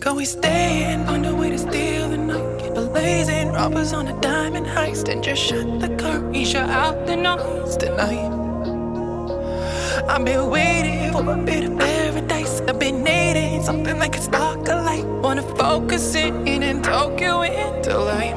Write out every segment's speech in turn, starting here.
Cause we staying, find a way to steal the night. Get blazing, robbers on a diamond heist. And just shut the Carisha out the noise tonight. I've been waiting for a bit of paradise. I've been needing something like a spark of light. Wanna focus it in and Tokyo into life.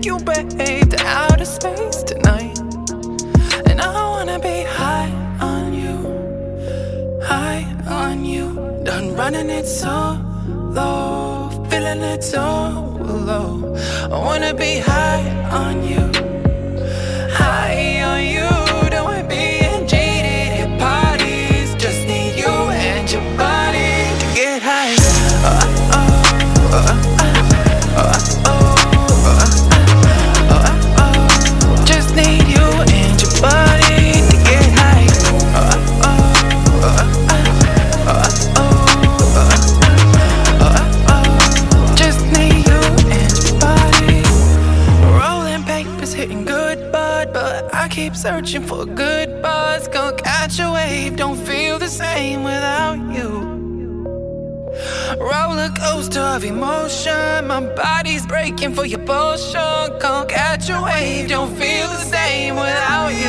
You, babe, to outer space tonight. And I wanna be high on you, high on you. Done running it so low, feeling it so low. I wanna be high on you, high on you. Don't wanna be jaded at parties. Just need you and your body to get high. Oh, oh, oh, oh, oh, oh. Keep searching for a good buzz. Gonna catch a wave, don't feel the same without you. Roller coaster of emotion, my body's breaking for your bullshit. Gonna catch a wave, don't feel the same without you.